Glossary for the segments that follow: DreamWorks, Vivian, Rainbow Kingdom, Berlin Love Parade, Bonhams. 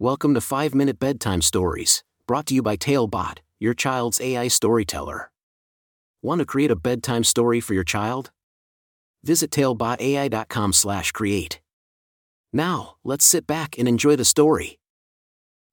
Welcome to 5-Minute Bedtime Stories, brought to you by TaleBot, your child's AI storyteller. Want to create a bedtime story for your child? Visit TaleBotAI.com/create. Now, let's sit back and enjoy the story.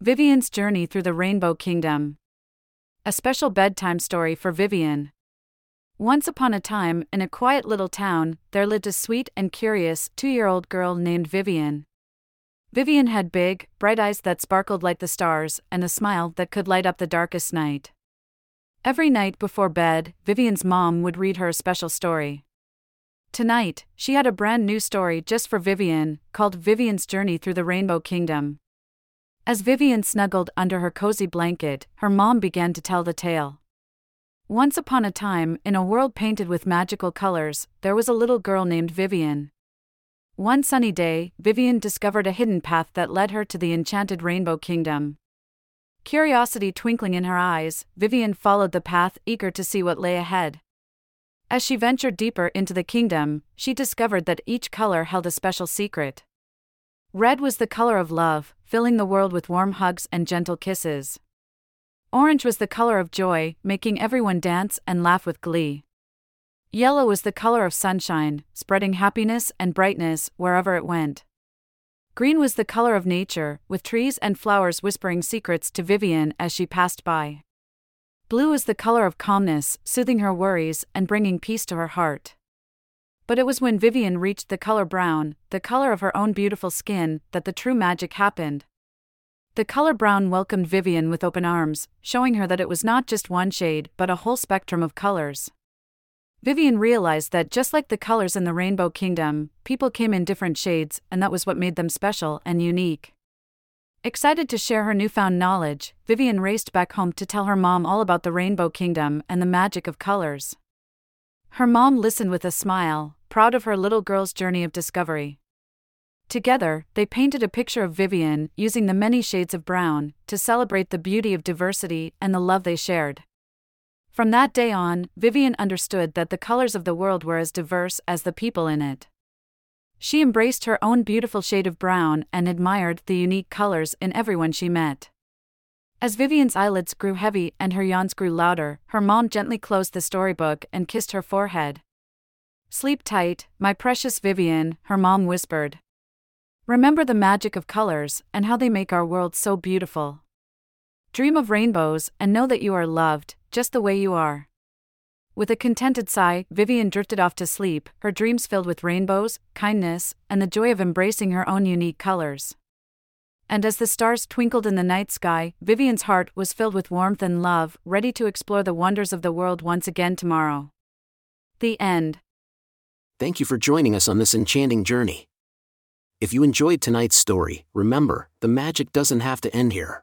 Vivian's Journey Through the Rainbow Kingdom. A special bedtime story for Vivian. Once upon a time, in a quiet little town, there lived a sweet and curious 2-year-old girl named Vivian. Vivian had big, bright eyes that sparkled like the stars, and a smile that could light up the darkest night. Every night before bed, Vivian's mom would read her a special story. Tonight, she had a brand new story just for Vivian, called Vivian's Journey Through the Rainbow Kingdom. As Vivian snuggled under her cozy blanket, her mom began to tell the tale. Once upon a time, in a world painted with magical colors, there was a little girl named Vivian. One sunny day, Vivian discovered a hidden path that led her to the enchanted Rainbow Kingdom. Curiosity twinkling in her eyes, Vivian followed the path, eager to see what lay ahead. As she ventured deeper into the kingdom, she discovered that each color held a special secret. Red was the color of love, filling the world with warm hugs and gentle kisses. Orange was the color of joy, making everyone dance and laugh with glee. Yellow was the color of sunshine, spreading happiness and brightness wherever it went. Green was the color of nature, with trees and flowers whispering secrets to Vivian as she passed by. Blue was the color of calmness, soothing her worries and bringing peace to her heart. But it was when Vivian reached the color brown, the color of her own beautiful skin, that the true magic happened. The color brown welcomed Vivian with open arms, showing her that it was not just one shade, but a whole spectrum of colors. Vivian realized that just like the colors in the Rainbow Kingdom, people came in different shades, and that was what made them special and unique. Excited to share her newfound knowledge, Vivian raced back home to tell her mom all about the Rainbow Kingdom and the magic of colors. Her mom listened with a smile, proud of her little girl's journey of discovery. Together, they painted a picture of Vivian, using the many shades of brown, to celebrate the beauty of diversity and the love they shared. From that day on, Vivian understood that the colors of the world were as diverse as the people in it. She embraced her own beautiful shade of brown and admired the unique colors in everyone she met. As Vivian's eyelids grew heavy and her yawns grew louder, her mom gently closed the storybook and kissed her forehead. "Sleep tight, my precious Vivian," her mom whispered. "Remember the magic of colors and how they make our world so beautiful. Dream of rainbows and know that you are loved, just the way you are." With a contented sigh, Vivian drifted off to sleep, her dreams filled with rainbows, kindness, and the joy of embracing her own unique colors. And as the stars twinkled in the night sky, Vivian's heart was filled with warmth and love, ready to explore the wonders of the world once again tomorrow. The end. Thank you for joining us on this enchanting journey. If you enjoyed tonight's story, remember, the magic doesn't have to end here.